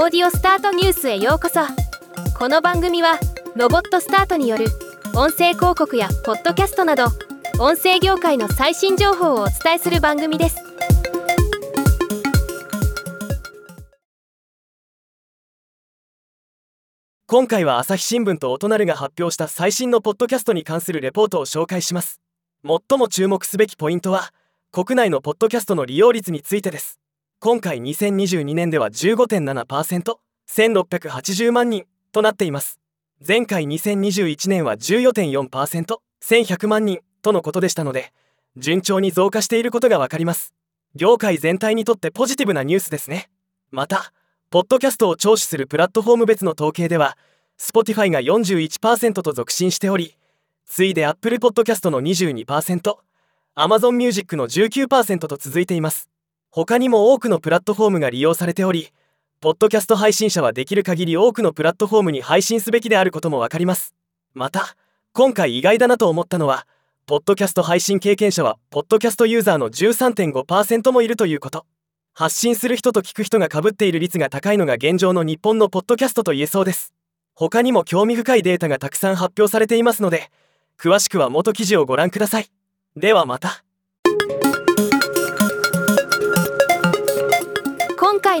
オーディオスタートニュースへようこそ。この番組はロボットスタートによる音声広告やポッドキャストなど音声業界の最新情報をお伝えする番組です。今回は朝日新聞とオトナルが発表した最新のポッドキャストに関するレポートを紹介します。最も注目すべきポイントは国内のポッドキャストの利用率についてです。今回2022年では 15.7%、 1680万人となっています。前回2021年は 14.4%、 1100万人とのことでしたので、順調に増加していることがわかります。業界全体にとってポジティブなニュースですね。またポッドキャストを聴取するプラットフォーム別の統計では Spotify が 41% と続伸しており、次いで Apple Podcast の 22%、Amazon Music の 19% と続いています。他にも多くのプラットフォームが利用されており、ポッドキャスト配信者はできる限り多くのプラットフォームに配信すべきであることもわかります。また今回意外だなと思ったのは、ポッドキャスト配信経験者はポッドキャストユーザーの 13.5% もいるということ。発信する人と聞く人が被っている率が高いのが現状の日本のポッドキャストと言えそうです。他にも興味深いデータがたくさん発表されていますので、詳しくは元記事をご覧ください。ではまた。今回